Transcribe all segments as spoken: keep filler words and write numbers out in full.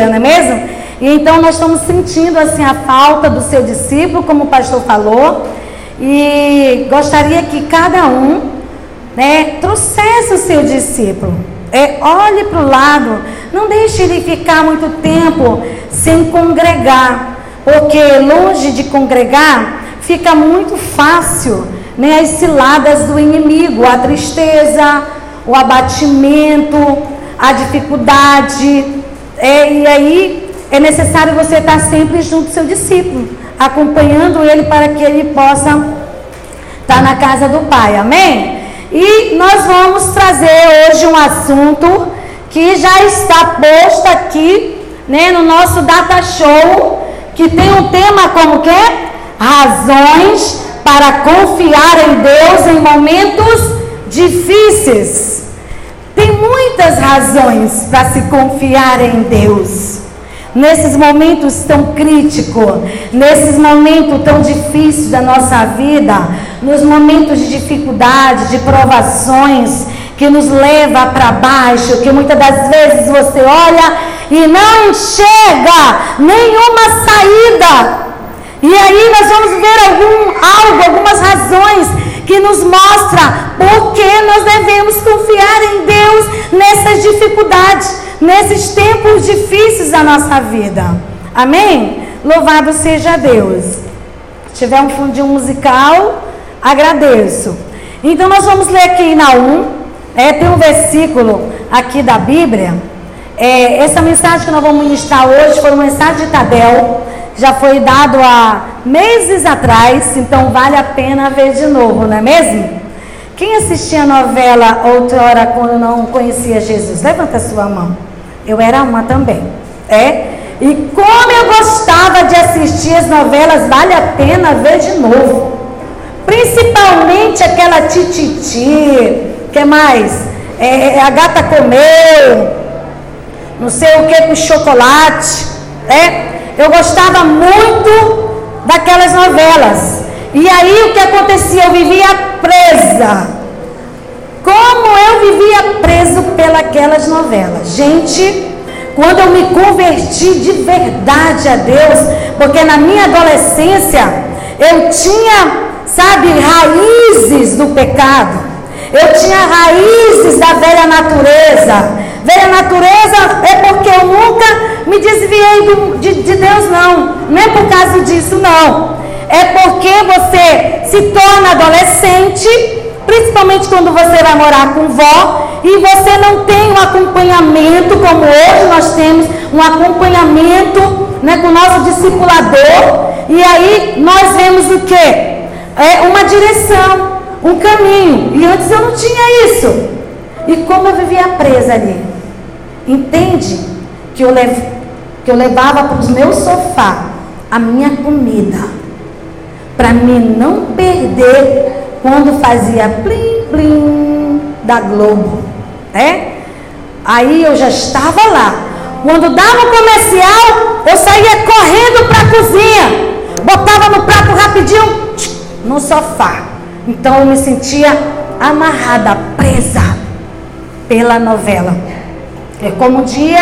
Não é mesmo? E então nós estamos sentindo assim a falta do seu discípulo, como o pastor falou, e gostaria que cada um, né, trouxesse o seu discípulo. É, olhe para o lado, não deixe ele ficar muito tempo sem congregar, porque longe de congregar fica muito fácil, né, as ciladas do inimigo, a tristeza, o abatimento, a dificuldade. É, e aí é necessário você estar sempre junto do seu discípulo, acompanhando ele para que ele possa estar na casa do Pai, amém? E nós vamos trazer hoje um assunto que já está posto aqui, né, no nosso Data Show, que tem um tema como que é? Razões para confiar em Deus em momentos difíceis. Tem muitas razões para se confiar em Deus. Nesses momentos tão críticos, nesses momentos tão difíceis da nossa vida, nos momentos de dificuldade, de provações, que nos leva para baixo, que muitas das vezes você olha e não enxerga nenhuma saída. E aí nós vamos ver algum, algo, algumas razões que nos mostra por que nós devemos confiar em Deus nessas dificuldades, nesses tempos difíceis da nossa vida. Amém? Louvado seja Deus. Se tiver um fundinho musical, agradeço. Então nós vamos ler aqui em Naum, é, tem um versículo aqui da Bíblia. É, essa mensagem que nós vamos ministrar hoje foi uma mensagem de Tadel, já foi dado há meses atrás, então vale a pena ver de novo, não é mesmo? Quem assistia a novela outrora quando não conhecia Jesus? Levanta a sua mão. Eu era uma também, é? E como eu gostava de assistir as novelas, vale a pena ver de novo. Principalmente aquela Tititi, que mais? É, a gata comeu, não sei o que com chocolate, é? Eu gostava muito daquelas novelas. E aí o que acontecia? Eu vivia presa. Como eu vivia preso pelas novelas. Gente, quando eu me converti de verdade a Deus, porque na minha adolescência eu tinha, sabe, raízes do pecado. Eu tinha raízes da velha natureza. Velha natureza é porque eu nunca me desviei do, de, de Deus, não. Não é por causa disso, não. É porque você se torna adolescente, principalmente quando você vai morar com vó, e você não tem um acompanhamento, como hoje nós temos um acompanhamento, né, com o nosso discipulador. E aí nós vemos o quê? É uma direção, um caminho. E antes eu não tinha isso. E como eu vivia presa ali. Entende que eu, lev... que eu levava para o meu sofá a minha comida, para me não perder quando fazia plim plim da Globo, né? Aí eu já estava lá. Quando dava o comercial, eu saía correndo para a cozinha, botava no prato rapidinho no sofá. Então eu me sentia amarrada, presa pela novela. É como um dia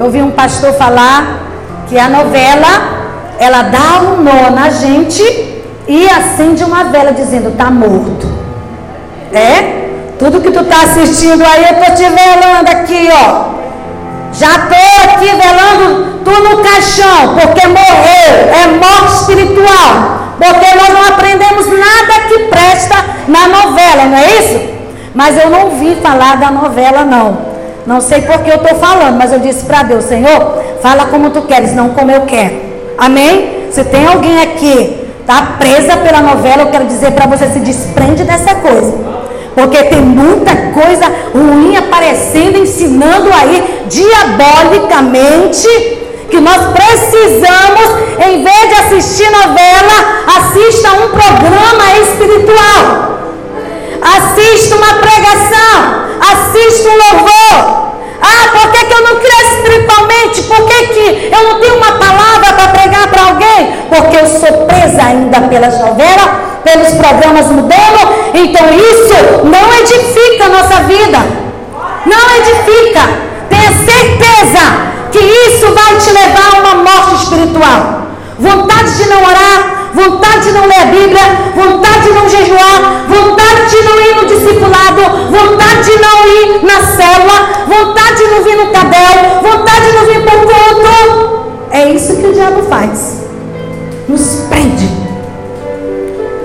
eu vi um pastor falar que a novela, ela dá um nó na gente e acende uma vela dizendo, tá morto. É? Tudo que tu tá assistindo aí, eu tô te velando aqui, ó. Já tô aqui velando tu no caixão, porque morreu. É morte espiritual. Porque nós não aprendemos nada que presta na novela, não é isso? Mas eu não ouvi falar da novela, não. Não sei por que eu estou falando, mas eu disse para Deus, Senhor, fala como tu queres, não como eu quero. Amém? Se tem alguém aqui, tá presa pela novela, eu quero dizer para você, se desprende dessa coisa. Porque tem muita coisa ruim aparecendo, ensinando aí, diabolicamente, que nós precisamos, em vez de assistir novela, assista um programa espiritual. Assista uma pregação. Assista um louvor. Ah, por que, que eu não cresço espiritualmente? Por que, que eu não tenho uma palavra para pregar para alguém? Porque eu sou presa ainda pelas novelas, pelos programas mudando. Então isso não edifica a nossa vida. Não edifica. Tenha certeza que isso vai pode te levar a uma morte espiritual. Vontade de não orar, vontade de não ler a Bíblia, vontade de não jejuar, vontade de não ir no discipulado, vontade de não ir na célula, vontade de não vir no cabelo, vontade de não vir por culto. É isso que o diabo faz. Nos prende.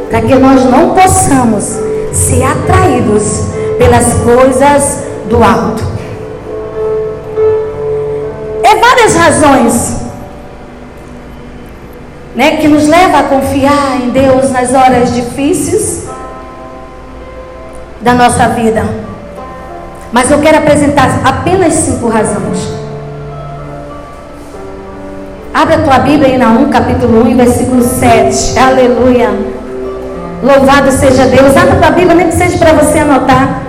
Para que nós não possamos ser atraídos pelas coisas do alto. É várias razões, né, que nos leva a confiar em Deus nas horas difíceis da nossa vida. Mas eu quero apresentar apenas cinco razões. Abra a tua Bíblia em Naum, capítulo um, versículo sete. Aleluia. Louvado seja Deus. Abra a tua Bíblia, nem que seja para você anotar.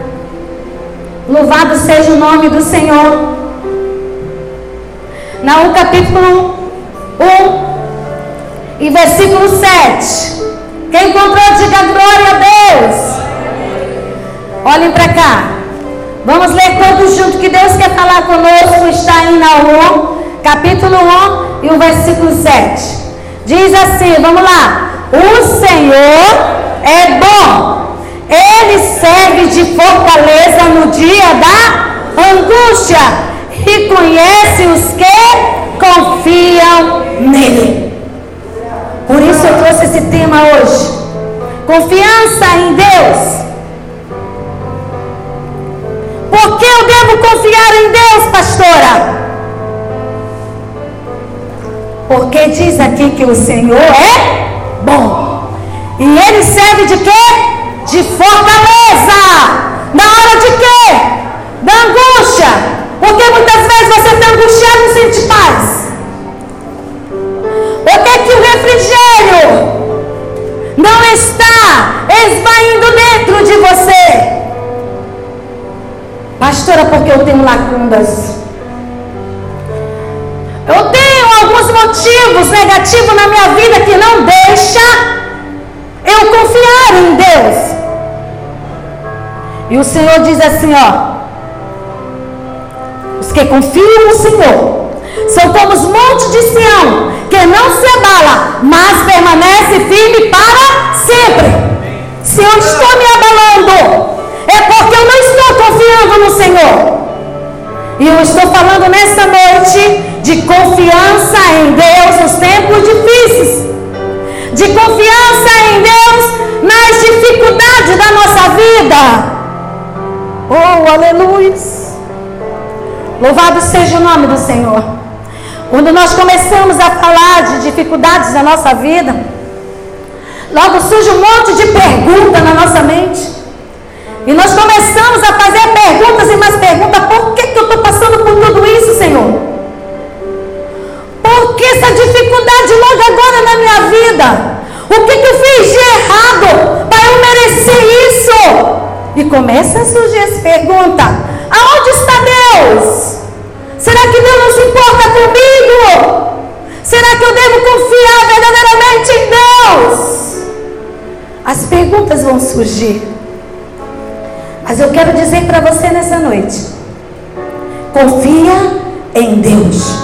Louvado seja o nome do Senhor. Naum, capítulo um. E versículo sete. Quem encontrou, diga glória a Deus. Olhem para cá. Vamos ler todos juntos que Deus quer falar conosco. Está em Naum, capítulo um e o versículo sete. Diz assim, vamos lá. O Senhor é bom. Ele serve de fortaleza no dia da angústia e conhece os que confiam nele. Por isso eu trouxe esse tema hoje. Confiança em Deus. Por que eu devo confiar em Deus, pastora? Porque diz aqui que o Senhor é bom. E Ele serve de quê? De fortaleza. Na hora de quê? Da angústia. Porque muitas vezes você está angustiado e não sente paz. Até que o refrigério não está esvaindo dentro de você. Pastora, porque eu tenho lacundas. Eu tenho alguns motivos negativos na minha vida que não deixa eu confiar em Deus. E o Senhor diz assim, ó. Os que confiam no Senhor são como os montes de Sião, que não se abala, mas permanece firme para sempre. Se eu estou me abalando, é porque eu não estou confiando no Senhor. E eu estou falando nessa noite de confiança em Deus nos tempos difíceis, de confiança em Deus nas dificuldades da nossa vida. Oh, aleluia! Louvado seja o nome do Senhor. Quando nós começamos a falar de dificuldades da nossa vida, logo surge um monte de pergunta na nossa mente. E nós começamos a fazer perguntas e mais perguntas. Por que que eu estou passando por tudo isso, Senhor? Por que essa dificuldade logo agora na minha vida? O que que eu fiz de errado para eu merecer isso? E começa a surgir essa pergunta. Aonde está Deus? Será que Deus não se importa comigo? Será que eu devo confiar verdadeiramente em Deus? As perguntas vão surgir. Mas eu quero dizer para você nessa noite: confia em Deus.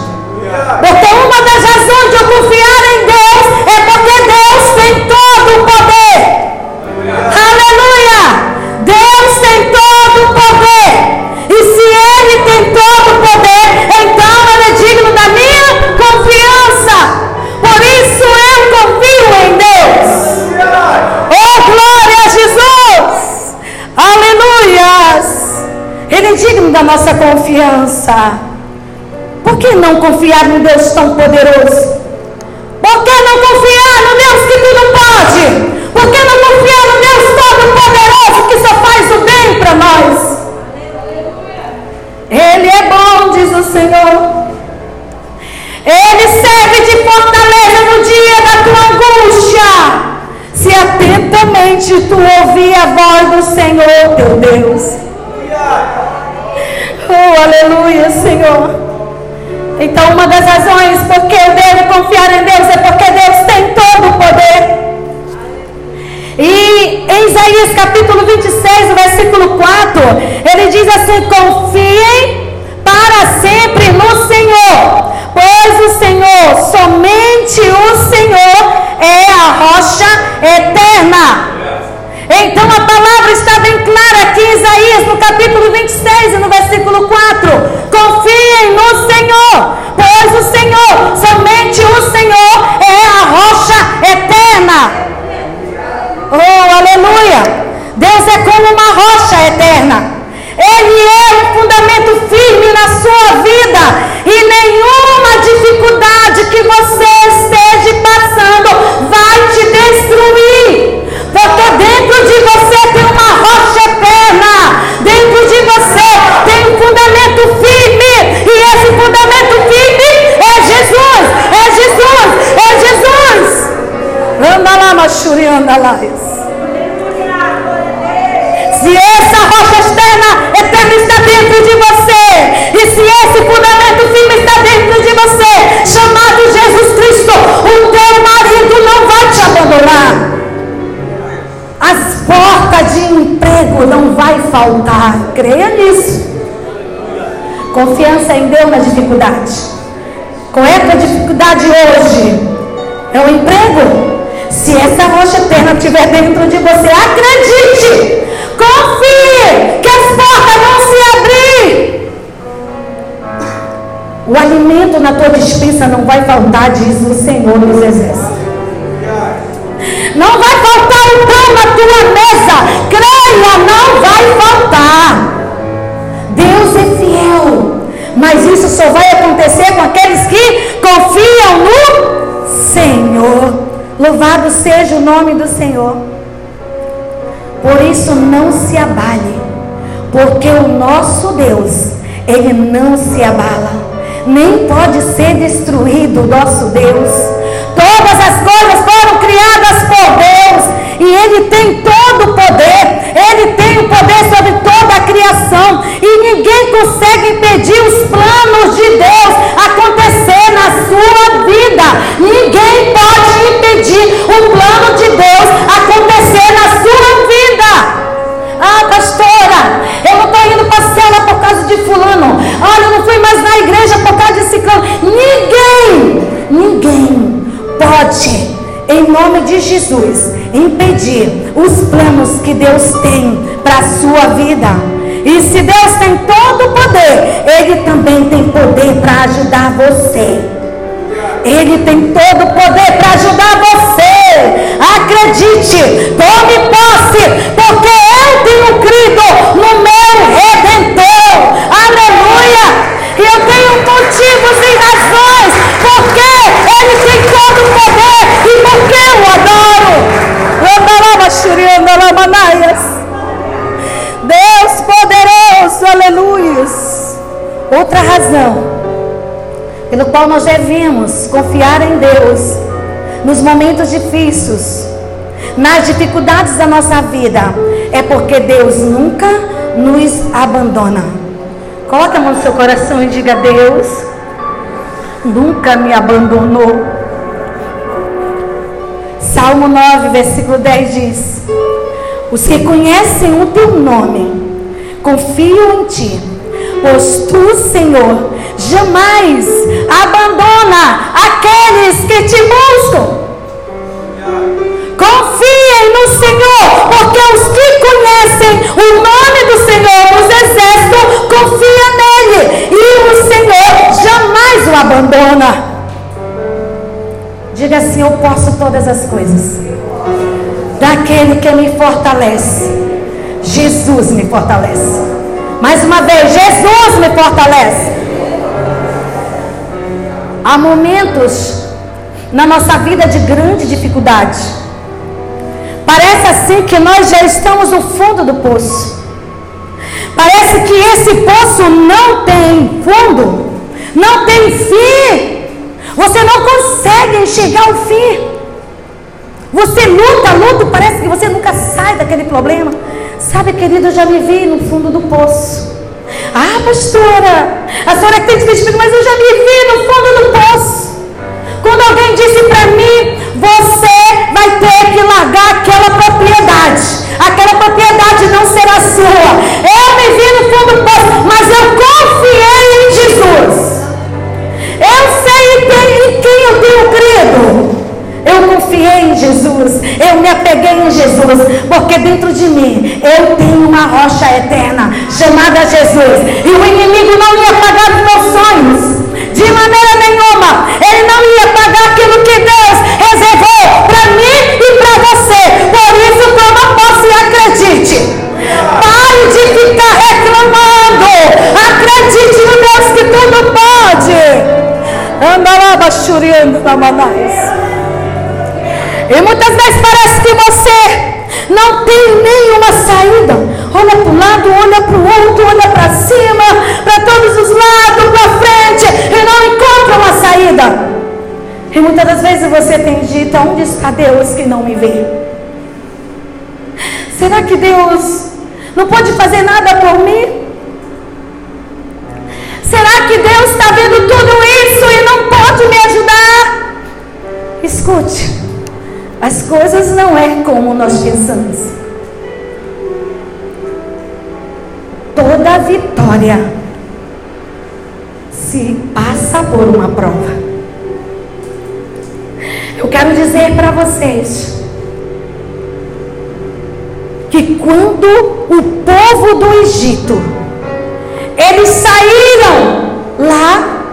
Porque uma das razões de eu confiar em Deus é porque Deus tem todo o poder. Aleluia! Deus tem todo o poder. E se Ele tem todo o poder, digno da minha confiança. Por isso eu confio em Deus. Oh, glória a Jesus. Aleluias. Ele é digno da nossa confiança. Por que não confiar num Deus tão poderoso? Por que não confiar no Deus que tudo pode? Por que não confiar no Deus todo poderoso que só faz o bem para nós? Ele é bom, diz o Senhor. Ele serve de fortaleza no dia da tua angústia. Se atentamente tu ouvir a voz do Senhor, teu Deus. Oh, aleluia, Senhor. Então, uma das razões porque eu devo confiar em Deus é porque Deus tem todo o poder. E em Isaías capítulo vinte e seis, versículo quatro, ele diz assim: confiem para sempre no Senhor, pois Se essa rocha externa eterna está dentro de você, e se esse fundamento firme está dentro de você, chamado Jesus Cristo, o teu marido não vai te abandonar. As portas de emprego não vai faltar. Creia nisso. Confiança em Deus na dificuldade. Qual é a tua dificuldade hoje? É o emprego? Se essa rocha eterna estiver dentro de você, acredite, confie que as portas vão se abrir. O alimento na tua despensa não vai faltar, diz o Senhor dos Exércitos. Não vai faltar o pão na tua mesa. Creia, não vai faltar. Deus é fiel, mas isso só vai acontecer com aqueles que confiam no Senhor. Louvado seja o nome do Senhor. Por isso não se abale, porque o nosso Deus, Ele não se abala, nem pode ser destruído o nosso Deus. Todas as coisas foram criadas por Deus, e Ele tem todo o poder. Ele tem o poder sobre toda a criação, e ninguém consegue impedir os planos de Deus acontecer na sua vida. Ninguém pode o plano de Deus acontecer na sua vida. Ah, pastora, eu não estou indo para a cela por causa de fulano. Olha, eu não fui mais na igreja por causa de ciclano. Ninguém, ninguém pode, em nome de Jesus, impedir os planos que Deus tem para a sua vida. E se Deus tem todo o poder, Ele também tem poder para ajudar você. Ele tem todo o poder para ajudar você. Acredite, tome posse, porque eu tenho crido no meu Redentor. Aleluia! E eu tenho motivos e razões, porque Ele tem todo o poder e porque eu adoro. Deus poderoso, aleluia! Outra razão pelo qual nós devemos confiar em Deus nos momentos difíceis, nas dificuldades da nossa vida, é porque Deus nunca nos abandona. Coloca a mão no seu coração e diga: Deus nunca me abandonou. Salmo nove, versículo dez diz: os que conhecem o teu nome confiam em ti, pois tu, Senhor, jamais abandona aqueles que te buscam. Confiem no Senhor, porque os que conhecem o nome do Senhor dos Exércitos confiam nele, e o Senhor jamais o abandona. Diga assim: eu posso todas as coisas daquele que me fortalece. Jesus me fortalece. Mais uma vez, Jesus me fortalece. Há momentos na nossa vida de grande dificuldade. Parece assim que nós já estamos no fundo do poço. Parece que esse poço não tem fundo, não tem fim. Você não consegue enxergar o fim. Você luta, luta, parece que você nunca sai daquele problema. Sabe, querido, eu já me vi no fundo do poço. Ah, pastora, a senhora tem desespero, mas eu já me vi no fundo do poço. Quando alguém disse para mim: você vai ter que largar aquela propriedade, aquela propriedade não será sua. Eu me vi no fundo do poço, mas eu confiei em Jesus. Eu sei em quem eu tenho crido. Eu confiei em Jesus, eu me apeguei em Jesus, porque dentro de mim eu tenho uma rocha eterna chamada Jesus, e o inimigo não ia apagar os meus sonhos de maneira nenhuma. Ele não ia apagar aquilo que Deus reservou para mim e para você. Por isso, toma posse e acredite. Pare de ficar reclamando. Acredite no Deus que tudo pode. Andará bachuriando na manais. E muitas vezes parece que você não tem nenhuma saída. Olha para um lado, olha para o outro, olha para cima, para todos os lados, para frente, e não encontra uma saída. E muitas das vezes você tem dito: onde está Deus que não me vê? Será que Deus não pode fazer nada por mim? Será que Deus está vendo tudo isso e não pode me ajudar? Escute, as coisas não é como nós pensamos. Toda vitória se passa por uma prova. Eu quero dizer para vocês que quando o povo do Egito, eles saíram lá,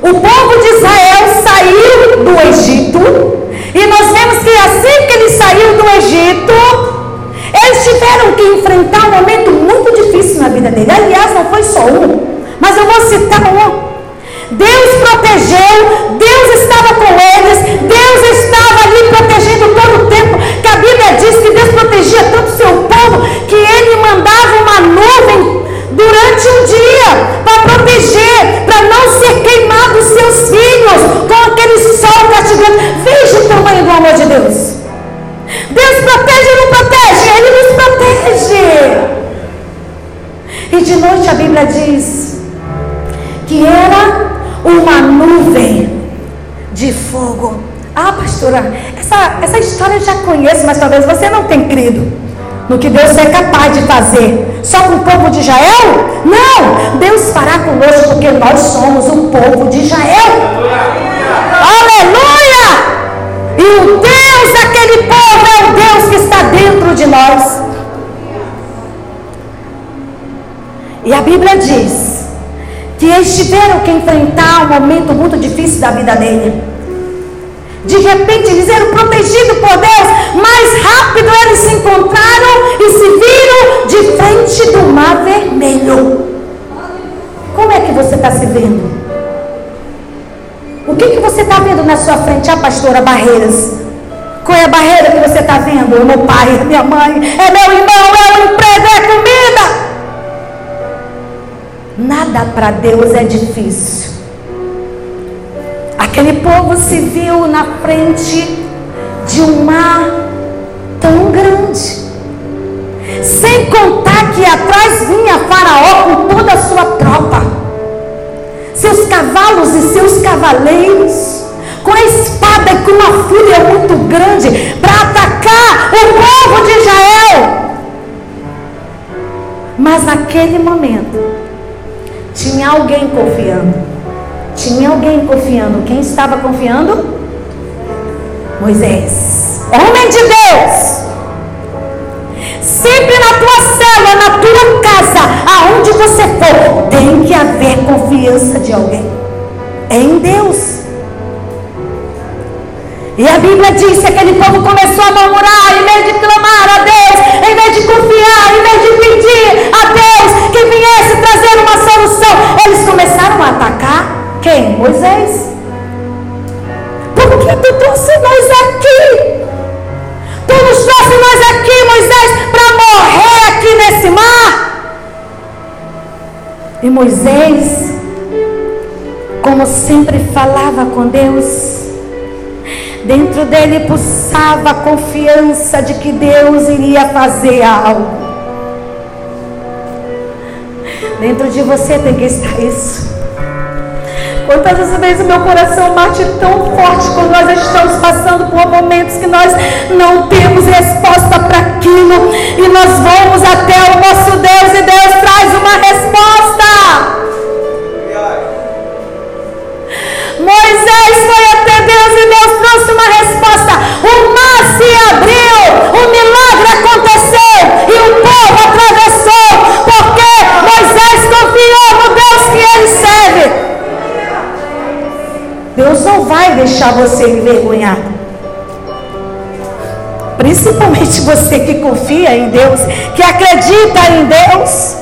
o povo de Israel saiu do Egito, e nós vemos que assim que eles saíram do Egito, eles tiveram que enfrentar um momento muito difícil na vida deles. Aliás, não foi só um, mas eu vou citar um. Deus protegeu, Deus estava com eles, Deus estava ali protegendo todo o tempo, que a Bíblia diz que Deus protegia tanto o seu povo, que ele mandava uma nuvem durante um dia, para proteger, para não ser queimado os seus filhos, com aquele sol castigando. Veja o tamanho do amor de Deus. Deus protege ou não protege? Ele nos protege. E de noite a Bíblia diz que era uma nuvem de fogo. Ah, pastora, essa, essa história eu já conheço, mas talvez você não tenha crido no que Deus é capaz de fazer. Só com o povo de Israel? Não! Deus fará conosco, porque nós somos um povo de Israel. Aleluia! Aleluia! E o Deus daquele povo é o Deus que está dentro de nós. E a Bíblia diz que eles tiveram que enfrentar um momento muito difícil da vida dele. De repente eles eram protegidos por Deus. Mais rápido eles se encontraram e se viram de frente do mar vermelho. Como é que você está se vendo? O que, que você está vendo na sua frente? Ah, pastora, barreiras. Qual é a barreira que você está vendo? É meu pai, é minha mãe, é meu irmão, é o emprego, é a comida. Nada para Deus é difícil. Aquele povo se viu na frente de um mar tão grande. Sem contar que atrás vinha Faraó com toda a sua tropa, seus cavalos e seus cavaleiros, com a espada e com uma fúria muito grande para atacar o povo de Israel. Mas naquele momento tinha alguém confiando. Tinha alguém confiando. Quem estava confiando? Moisés, homem de Deus. Sempre na tua cela, na tua casa, aonde você for, tem que haver confiança de alguém. É em Deus. E a Bíblia diz que aquele povo começou a murmurar, em vez de clamar a Deus, em vez de confiar, em vez de pedir a Deus que viesse trazer uma solução, eles começaram a atacar quem? Moisés. Por que tu trouxe nós aqui? Tu nos trouxe nós aqui, Moisés, para morrer aqui nesse mar? E Moisés, como sempre, falava com Deus. Dentro dele pulsava a confiança de que Deus iria fazer algo. Dentro de você tem que estar isso. Quantas vezes o meu coração bate tão forte quando nós estamos passando por momentos que nós não temos resposta para aquilo, e nós vamos até o nosso Deus e Deus traz uma resposta. Moisés foi até Deus e Deus trouxe uma resposta. O mar se abriu, o milagre aconteceu e o povo atravessou, porque Moisés confiou no Deus que ele serve. Deus não vai deixar você envergonhado. Principalmente você que confia em Deus, que acredita em Deus.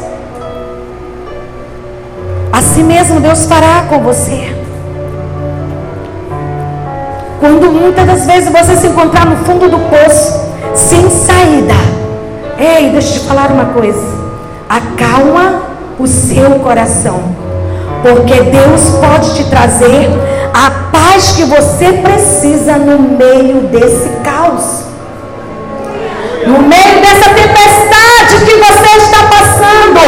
Assim mesmo Deus fará com você. Quando muitas das vezes você se encontrar no fundo do poço, sem saída. Ei, deixa eu te falar uma coisa. Acalma o seu coração. Porque Deus pode te trazer a paz que você precisa no meio desse caos. no meio dessa tempestade que você está passando,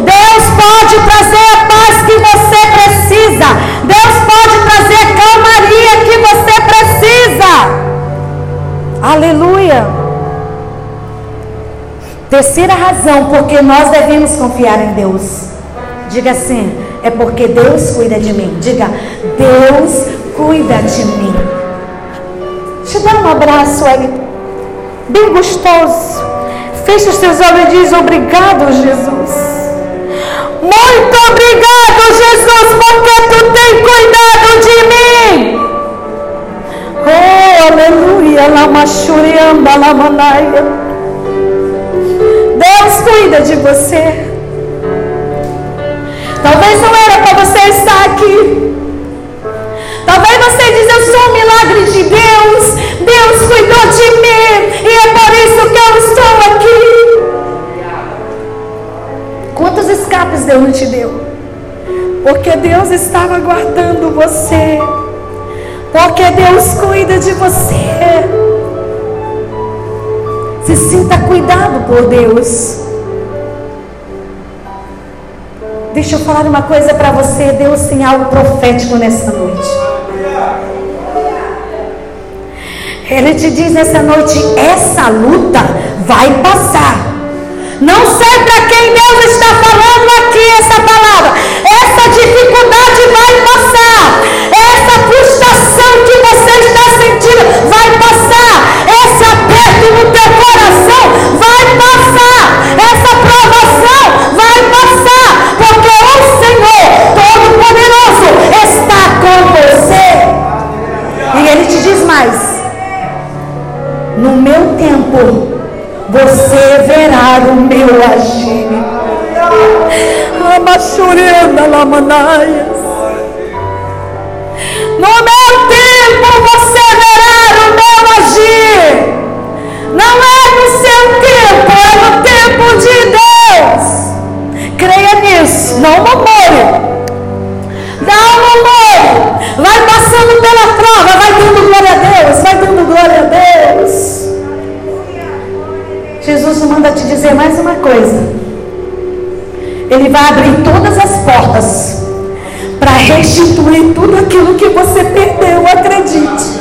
Deus pode trazer a paz que você precisa, Deus pode trazer a calmaria que você precisa. Aleluia. Terceira razão porque nós devemos confiar em Deus. Diga assim: é porque Deus cuida de mim. Diga: Deus cuida de mim. Te dá um abraço, ele bem gostoso. Fecha os teus olhos e diz: obrigado, Jesus. Muito obrigado, Jesus, porque tu tem cuidado de mim. Oh, aleluia, lamachuriamba, lamanaia. Deus cuida de você. Talvez não era para você estar aqui. Talvez você diz: eu sou um milagre de Deus, Deus cuidou de mim, e é por isso que eu estou aqui. Quantos escapes Deus não te deu? Porque Deus estava guardando você. Porque Deus cuida de você. Se sinta cuidado por Deus. Deixa eu falar uma coisa para você. Deus tem algo profético nessa noite. Ele te diz nessa noite: essa luta vai passar. Não sei para quem Deus está falando aqui essa palavra. Essa dificuldade vai passar. Essa frustração que você está sentindo vai passar. Esse aperto no teu coração vai passar. Essa provação vai passar. Porque o Senhor Todo-Poderoso está com você. E Ele te diz mais: no meu tempo você verá o meu agir. No meu tempo você verá o meu agir. Não é no seu tempo, é no tempo de Deus. Creia nisso, não murmure. Não murmure. Vai passando pela prova, vai dando glória a Deus, vai dando glória a Deus. Jesus manda te dizer mais uma coisa. Ele vai abrir todas as portas para restituir tudo aquilo que você perdeu. Acredite.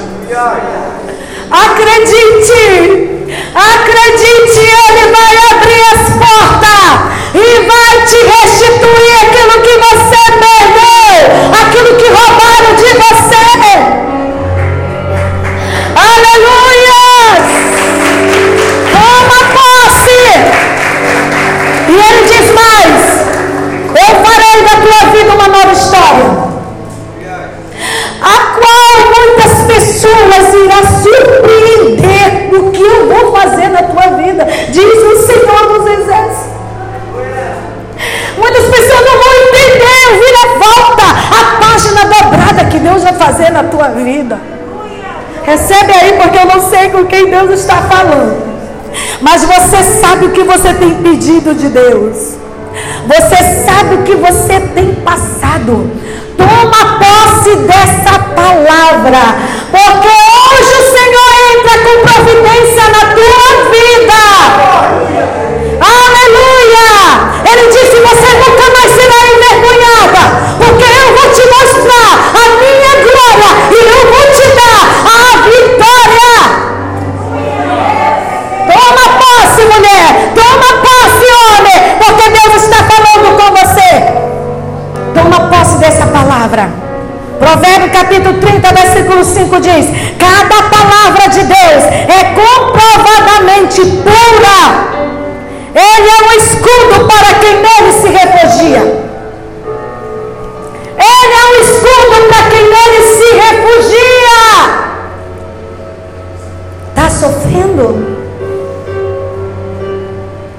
Acredite. Acredite, Ele vai abrir as portas e vai te restituir aquilo que você perdeu, aquilo que roubaram de você. Aleluia! Toma posse! E Ele diz mais: eu farei da tua vida uma nova história, a qual muitas pessoas irá surpreender o que eu vou fazer na tua vida, diz o Senhor dos Exércitos. Muitas pessoas não vão entender, vira volta, a página dobrada que Deus vai fazer na tua vida. Recebe aí, porque eu não sei com quem Deus está falando, mas você sabe o que você tem pedido de Deus. Você sabe o que você tem passado. Toma posse dessa palavra, porque hoje o Senhor entra com providência na tua vida. Aleluia! Ele disse: você nunca mais será envergonhada, porque eu vou te mostrar a minha glória e eu vou te dar a vitória. Toma posse, mulher. Toma posse, homem, porque Deus está falando com você. Toma posse dessa palavra. Provérbios capítulo trinta, versículo cinco diz: cada palavra de Deus é comprovadamente pura. Ele é um escudo para quem nele se refugia. Ele é um escudo para quem nele se refugia. Está sofrendo?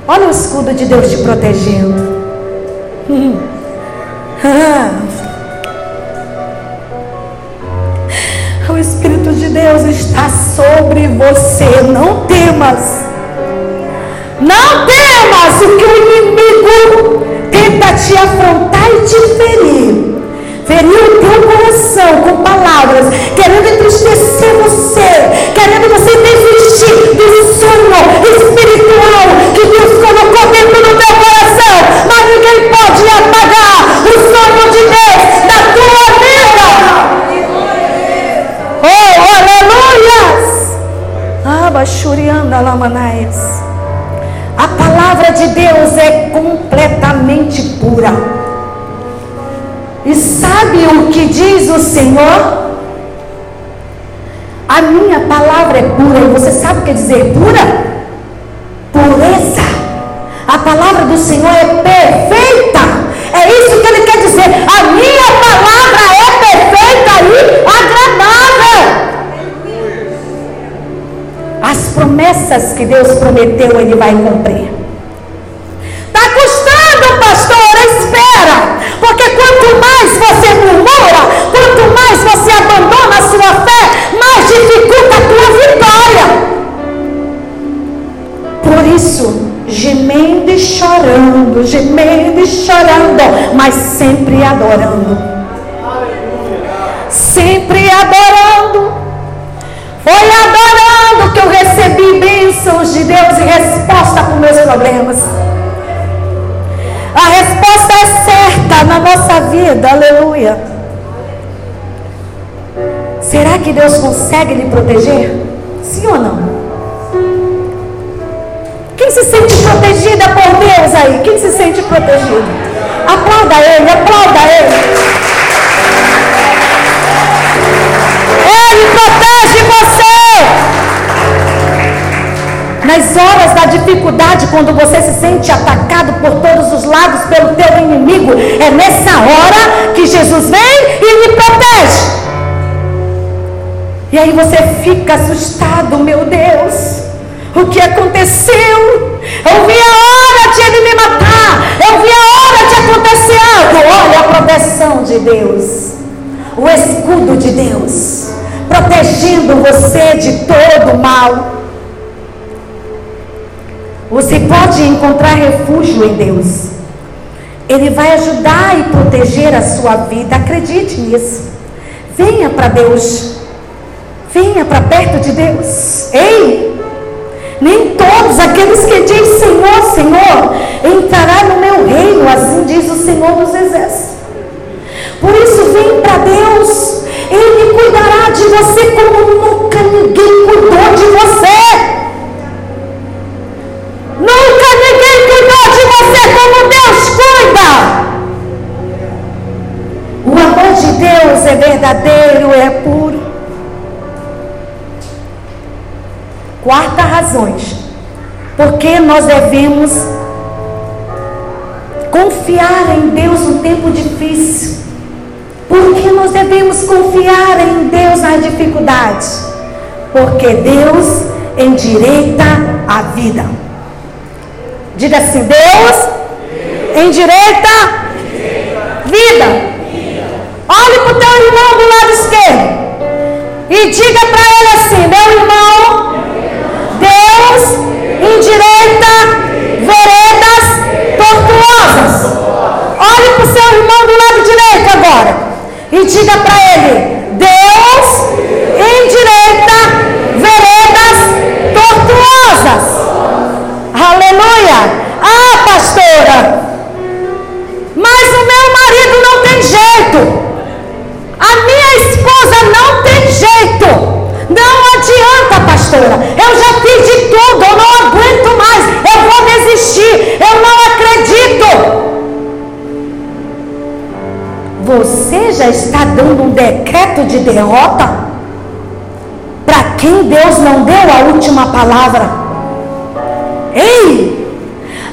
Olha o escudo de Deus te protegendo. Hum. O Espírito de Deus está sobre você. Não temas, não temas o que o inimigo tenta te afrontar e te ferir. Ferir o teu coração com palavras, querendo entristecer você, querendo você desistir do sonho espiritual A palavra de Deus é completamente pura. E sabe o que diz o Senhor? A minha palavra é pura. E você sabe o que dizer pura? Pureza. A palavra do Senhor é perfeita. É isso que Ele quer dizer. A minha palavra é perfeita e agradável. As promessas que Deus prometeu, Ele vai cumprir. Está custando, pastor, espera. Porque quanto mais você murmura, quanto mais você abandona a sua fé, mais dificulta a tua vitória. Por isso, gemendo e chorando, gemendo e chorando, mas sempre adorando. Sempre adorando. Foi adorando que eu recebi bênçãos de Deus e resposta para os meus problemas. A resposta é certa na nossa vida, aleluia. Será que Deus consegue lhe proteger? Sim ou não? Quem se sente protegida por Deus aí? Quem se sente protegido? Aplauda Ele, aplauda Ele. Ele protege você. Nas horas da dificuldade, quando você se sente atacado por todos os lados pelo teu inimigo, é nessa hora que Jesus vem e lhe protege. E aí você fica assustado, meu Deus, o que aconteceu? Eu vi a hora de Ele me matar. Eu vi a hora de acontecer algo. Olha a proteção de Deus, o escudo de Deus, protegendo você de todo mal. Você pode encontrar refúgio em Deus. Ele vai ajudar e proteger a sua vida. Acredite nisso. Venha para Deus. Venha para perto de Deus. Ei! Nem todos aqueles que dizem Senhor, Senhor, entrará no meu reino, assim diz o Senhor dos Exércitos. Por isso, vem para Deus. Ele cuidará de você como nunca ninguém cuidou de você. Nunca ninguém cuidou de você como Deus cuida. O amor de Deus é verdadeiro, é puro. Quarta razão, porque nós devemos confiar em Deus no tempo difícil. Por que nós devemos confiar em Deus na dificuldade? Porque Deus endireita a vida. Diga assim, Deus endireita vida. Olhe para o teu irmão do lado esquerdo e diga para ele assim, meu irmão, Deus endireita veredas tortuosas. Olhe para o seu irmão do lado direito agora e diga para ele, Deus endireita veredas tortuosas. Aleluia. Ah, pastora, mas o meu marido não tem jeito, a minha esposa não tem jeito. Não adianta, pastora, eu já fiz de tudo, eu não aguento mais, eu vou desistir, eu não acredito. Você já está dando um decreto de derrota para quem Deus não deu a última palavra. Ei!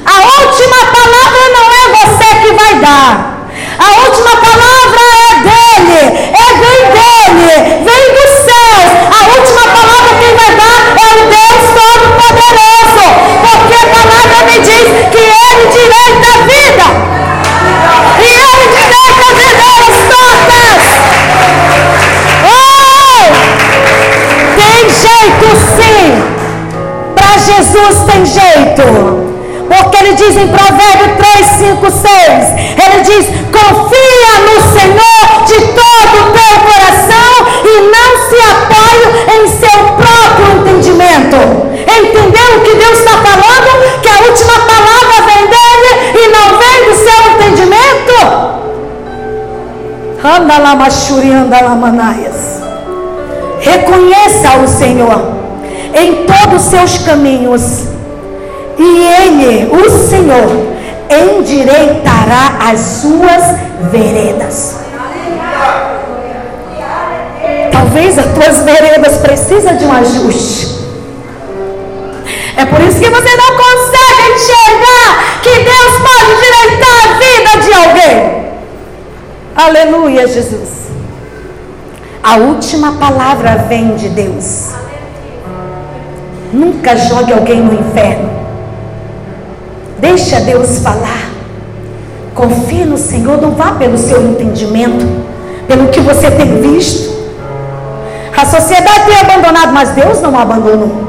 A última palavra não é você que vai dar. A última palavra é dele. É vem dele. Vem dos céus. A última palavra quem vai dar é o Deus Todo-Poderoso. Porque a palavra me diz que Ele direita a vida. E Ele direita a vida. Jeito sim, para Jesus tem jeito, porque Ele diz em Provérbios três, cinco, seis, Ele diz, confia no Senhor de todo o teu coração e não se apoie em seu próprio entendimento. Entendeu o que Deus está falando? Que a última palavra vem dele e não vem do seu entendimento? Anda lá, machuri, anda lá, manaias. Reconheça o Senhor. em todos os seus caminhos, e Ele, o Senhor, endireitará as suas veredas. Talvez as tuas veredas precisem de um ajuste. É por isso que você não consegue enxergar que Deus pode endireitar a vida de alguém. Aleluia, Jesus. A última palavra vem de Deus. Nunca jogue alguém no inferno. Deixa Deus falar. Confie no Senhor, não vá pelo seu entendimento, pelo que você tem visto. A sociedade tem abandonado, mas Deus não abandonou.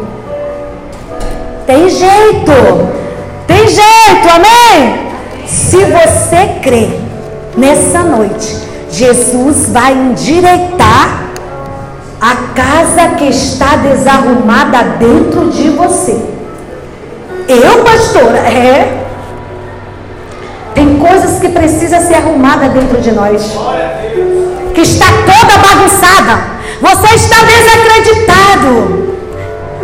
Tem jeito, tem jeito, amém? Se você crê, nessa noite, Jesus vai endireitar a casa que está desarrumada dentro de você. Eu, pastora, é. Tem coisas que precisam ser arrumadas dentro de nós. Que está toda bagunçada. Você está desacreditado.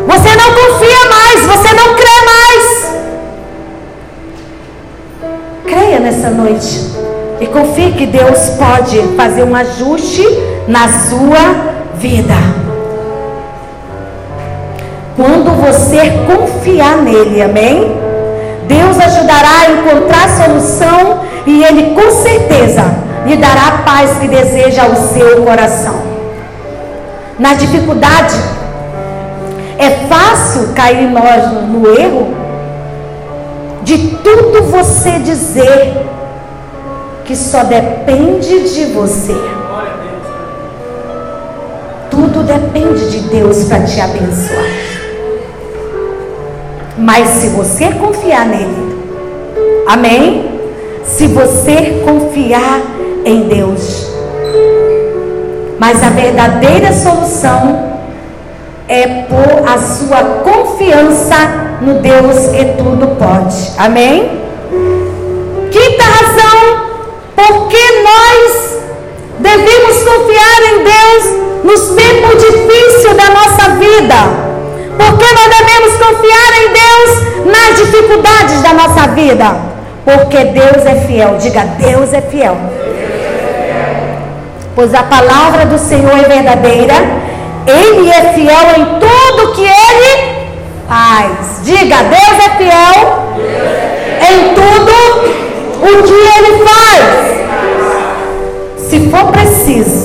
Você não confia mais, você não crê mais. Creia nessa noite e confie que Deus pode fazer um ajuste na sua vida. Quando você confiar nele, amém? Deus ajudará a encontrar a solução e Ele com certeza lhe dará a paz que deseja ao seu coração. Na dificuldade, é fácil cair nós no erro de tudo você dizer que só depende de você. Tudo depende de Deus para te abençoar. Mas se você confiar nele, amém? Se você confiar em Deus. Mas a verdadeira solução é por a sua confiança no Deus que tudo pode. Amém? Quinta razão por que nós devemos confiar em Deus nos tempos difíceis da nossa vida. Por que nós devemos confiar em Deus nas dificuldades da nossa vida? Porque Deus é fiel. Diga, Deus é fiel. Pois a palavra do Senhor é verdadeira. Ele é fiel em tudo que Ele faz. Diga, Deus é fiel em tudo o que Ele faz. Se for preciso,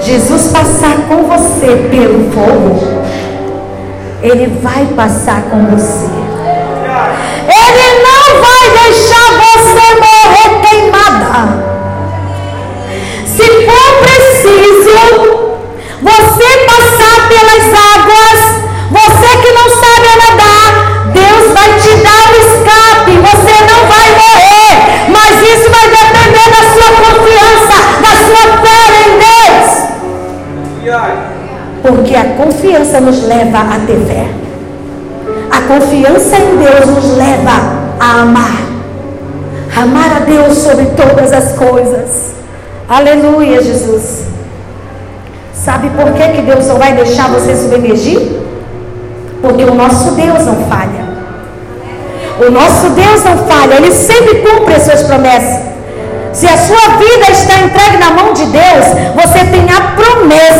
Jesus passar com você pelo fogo, Ele vai passar com você. Ele não vai deixar você morrer queimada. Se for preciso você passar pelas águas, você que não sabe nadar, Deus vai te dar o escape, você não vai morrer, mas isso vai depender da sua confiança, da sua fé em Deus. Porque a confiança nos leva a ter fé. A confiança em Deus nos leva a amar. Amar a Deus sobre todas as coisas. Aleluia, Jesus. Sabe por que que Deus não vai deixar você submergir? Porque o nosso Deus não falha. O nosso Deus não falha. Ele sempre cumpre as suas promessas. Se a sua vida está entregue na mão de Deus, você tem a promessa